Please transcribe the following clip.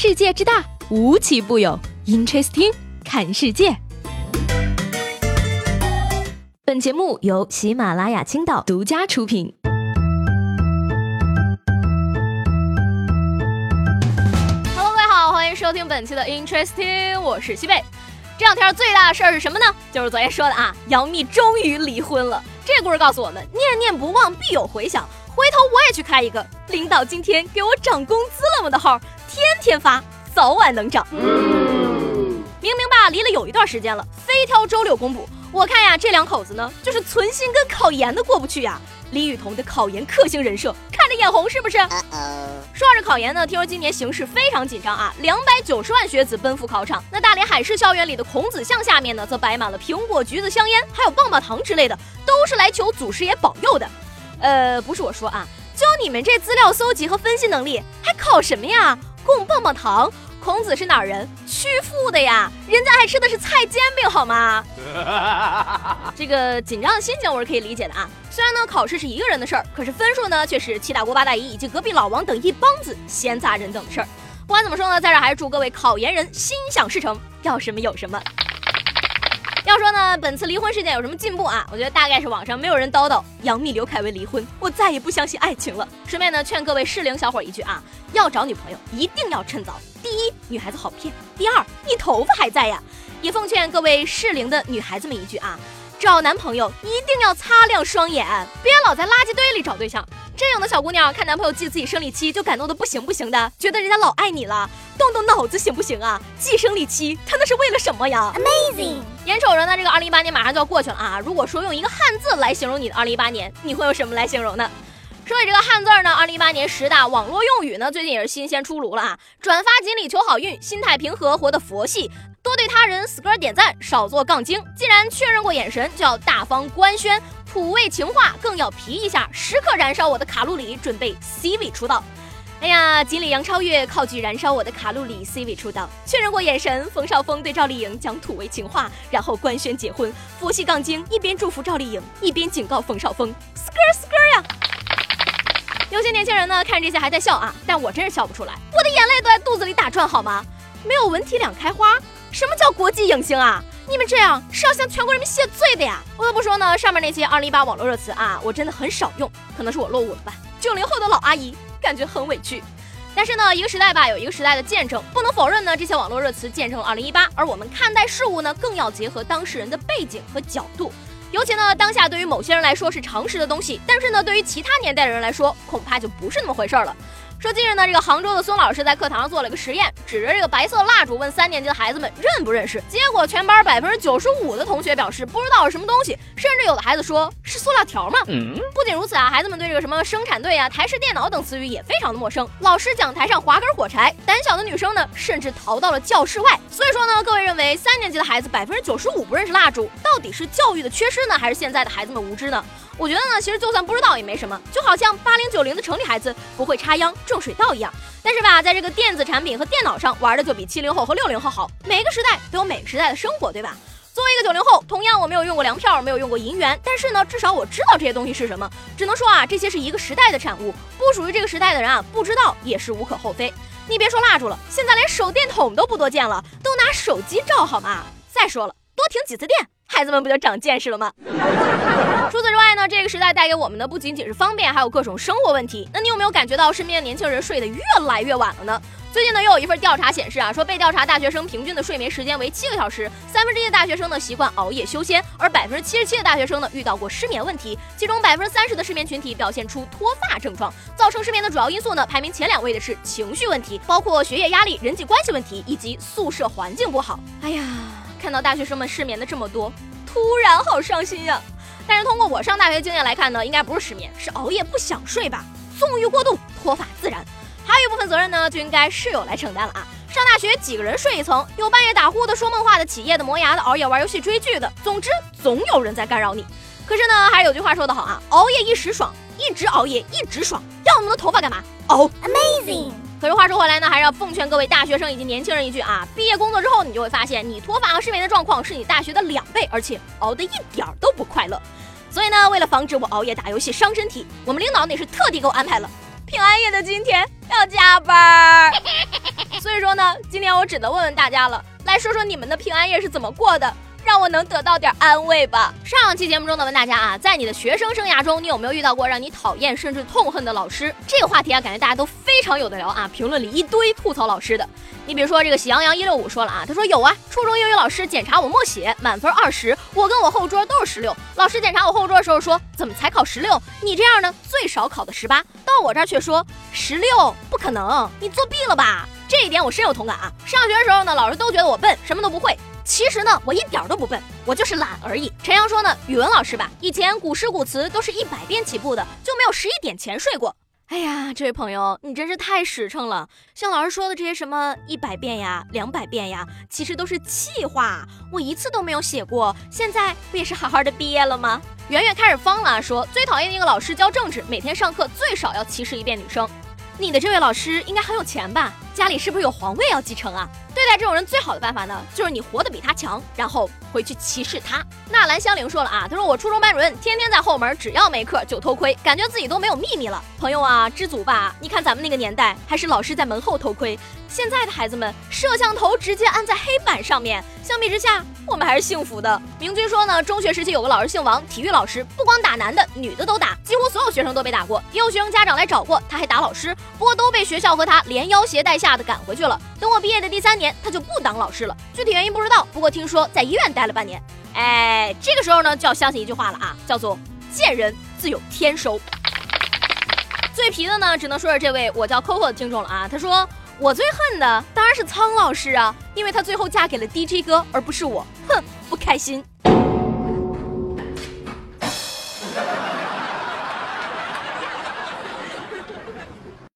世界之大，无奇不有。因吹思听，看世界。本节目由喜马拉雅青岛独家出品。Hello， 各位好，欢迎收听本期的 因吹思听，我是西贝。这两天最大的事儿是什么呢？就是昨天说的啊，杨幂终于离婚了。这故事告诉我们，念念不忘必有回响。回头我也去开一个领导今天给我涨工资了吗的号，天天发，早晚能涨。明明吧离了有一段时间了，非挑周六公布。我看呀，这两口子呢就是存心跟考研的过不去呀。李雨桐的考研克星人设看着眼红，是不是？说着考研呢，听说今年形势非常紧张啊，290万学子奔赴考场。那大连海事校园里的孔子像下面呢，则摆满了苹果、橘子、香烟，还有棒棒糖之类的，都是来求祖师爷保佑的。不是我说啊，就你们这资料搜集和分析能力，还考什么呀？供棒棒糖？孔子是哪儿人？曲阜的呀，人家还吃的是菜煎饼好吗？这个紧张的心情我是可以理解的啊。虽然呢考试是一个人的事儿，可是分数呢却是七大姑八大姨以及隔壁老王等一帮子闲杂人等的事儿。不管怎么说呢，在这还是祝各位考研人心想事成，要什么有什么。要说呢本次离婚事件有什么进步啊，我觉得大概是网上没有人叨叨杨幂刘恺威离婚，我再也不相信爱情了。顺便呢劝各位适龄小伙一句啊，要找女朋友一定要趁早，第一女孩子好骗，第二你头发还在呀。也奉劝各位适龄的女孩子们一句啊，找男朋友一定要擦亮双眼，别老在垃圾堆里找对象。真有的小姑娘看男朋友记自己生理期就感动的不行不行的，觉得人家老爱你了，动动脑子行不行啊？记生理期他那是为了什么呀 ？Amazing！ 眼瞅着呢，这个2018年马上就要过去了啊！如果说用一个汉字来形容你的2018年，你会用什么来形容呢？说起这个汉字呢，2018年10大网络用语呢，最近也是新鲜出炉了啊！转发锦鲤求好运，心态平和，活得佛系，多对他人 score 点赞，少做杠精。既然确认过眼神，就要大方官宣，普为情话，更要皮一下，时刻燃烧我的卡路里，准备 C 位出道。哎呀，锦鲤杨超越靠剧燃烧我的卡路里 C 位出道，确认过眼神，冯绍峰对赵丽颖讲土味情话，然后官宣结婚，佛系杠精一边祝福赵丽颖，一边警告冯绍峰 score 呀。有些年轻人呢看这些还在笑啊，但我真是笑不出来，我的眼泪都在肚子里打转好吗？没有文体两开花，什么叫国际影星啊？你们这样是要向全国人民谢罪的呀。不得不说呢，上面那些2018网络热词啊，我真的很少用，可能是我落伍了吧，90后的老阿姨感觉很委屈。但是呢一个时代吧有一个时代的见证，不能否认呢这些网络热词见证了2018，而我们看待事物呢更要结合当事人的背景和角度。尤其呢当下对于某些人来说是常识的东西，但是呢对于其他年代的人来说恐怕就不是那么回事了。说近日呢这个杭州的孙老师在课堂上做了个实验，指着这个白色蜡烛问3年级的孩子们认不认识，结果全班95%的同学表示不知道是什么东西，甚至有的孩子说是塑料条吗？不仅如此啊，孩子们对这个什么生产队啊、台式电脑等词语也非常的陌生，老师讲台上划根火柴，胆小的女生呢甚至逃到了教室外。所以说呢各位认为3年级的孩子95%不认识蜡烛，到底是教育的缺失呢，还是现在的孩子们无知呢？我觉得呢其实就算不知道也没什么，就好像8090的城里孩子不会插秧种水稻一样。但是吧在这个电子产品和电脑上玩的就比70后和60后好，每个时代都有每个时代的生活，对吧？作为一个90后，同样我没有用过粮票，没有用过银元，但是呢至少我知道这些东西是什么。只能说啊这些是一个时代的产物，不属于这个时代的人啊不知道也是无可厚非。你别说蜡烛了，现在连手电筒都不多见了，都拿手机照好吗？再说了，多停几次电，孩子们不就长见识了吗？除此之外呢，这个时代带给我们的不仅仅是方便，还有各种生活问题。那你有没有感觉到身边的年轻人睡得越来越晚了呢？最近呢又有一份调查显示啊，说被调查大学生平均的睡眠时间为7个小时，1/3的大学生呢习惯熬夜修仙，而77%的大学生呢遇到过失眠问题，其中30%的失眠群体表现出脱发症状。造成失眠的主要因素呢，排名前2位的是情绪问题，包括学业压力、人际关系问题以及宿舍环境不好。哎呀，看到大学生们失眠的这么多，突然好伤心呀。但是通过我上大学经验来看呢，应该不是失眠，是熬夜不想睡吧，纵欲过度，脱发自然。还有一部分责任呢就应该室友来承担了啊。上大学几个人睡一层，有半夜打呼的、说梦话的、起夜的、磨牙的、熬夜玩游戏追剧的，总之总有人在干扰你。可是呢还是有句话说得好啊，熬夜一时爽，一直熬夜一直爽，要那么多头发干嘛？Amazing！可是话说回来呢，还是要奉劝各位大学生以及年轻人一句啊，毕业工作之后你就会发现，你脱发和失眠的状况是你大学的2倍，而且熬得一点儿都不快乐。所以呢为了防止我熬夜打游戏伤身体，我们领导那是特地给我安排了平安夜的今天要加班。所以说呢，今天我只能问问大家了，来说说你们的平安夜是怎么过的，让我能得到点安慰吧。上期节目中的问大家啊，在你的学生生涯中，你有没有遇到过让你讨厌甚至痛恨的老师？这个话题啊，感觉大家都非常有的聊啊，评论里一堆吐槽老师的。你比如说这个喜羊羊165说了啊，他说有啊，初中英语老师检查我默写，满分20，我跟我后桌都是16，老师检查我后桌的时候说，怎么才考16？你这样呢，最少考的18，到我这儿却说16不可能，你作弊了吧？这一点我深有同感啊。上学的时候呢，老师都觉得我笨，什么都不会。其实呢，我一点都不笨，我就是懒而已。陈阳说呢，语文老师吧，以前古诗古词都是100遍起步的，就没有11点前睡过。哎呀，这位朋友，你真是太实诚了。像老师说的这些什么100遍呀、200遍呀，其实都是气话，我一次都没有写过。现在不也是好好的毕业了吗？圆圆开始方了，说最讨厌的一个老师教政治，每天上课最少要歧视1遍女生。你的这位老师应该很有钱吧？家里是不是有皇位要继承啊？对待这种人最好的办法呢，就是你活得比他强，然后回去歧视他。纳兰香菱说了啊，他说我初中班主任天天在后门，只要没课就偷窥，感觉自己都没有秘密了。朋友啊，知足吧，你看咱们那个年代还是老师在门后偷窥，现在的孩子们摄像头直接按在黑板上面，相比之下我们还是幸福的。明君说呢，中学时期有个老师姓王，体育老师，不光打男的女的都打，几乎所有学生都被打过，也有学生家长来找过他还打老师，不过都被学校和他连腰鞋带下的赶回去了。等我毕业的第3年，他就不当老师了，具体原因不知道，不过听说在医院待了半年。哎，这个时候呢就要相信一句话了啊，叫做见人自有天收。最皮的呢只能说是这位我叫 Coco 的听众了啊，他说我最恨的当然是苍老师啊，因为他最后嫁给了 DJ 哥而不是我，哼，不开心。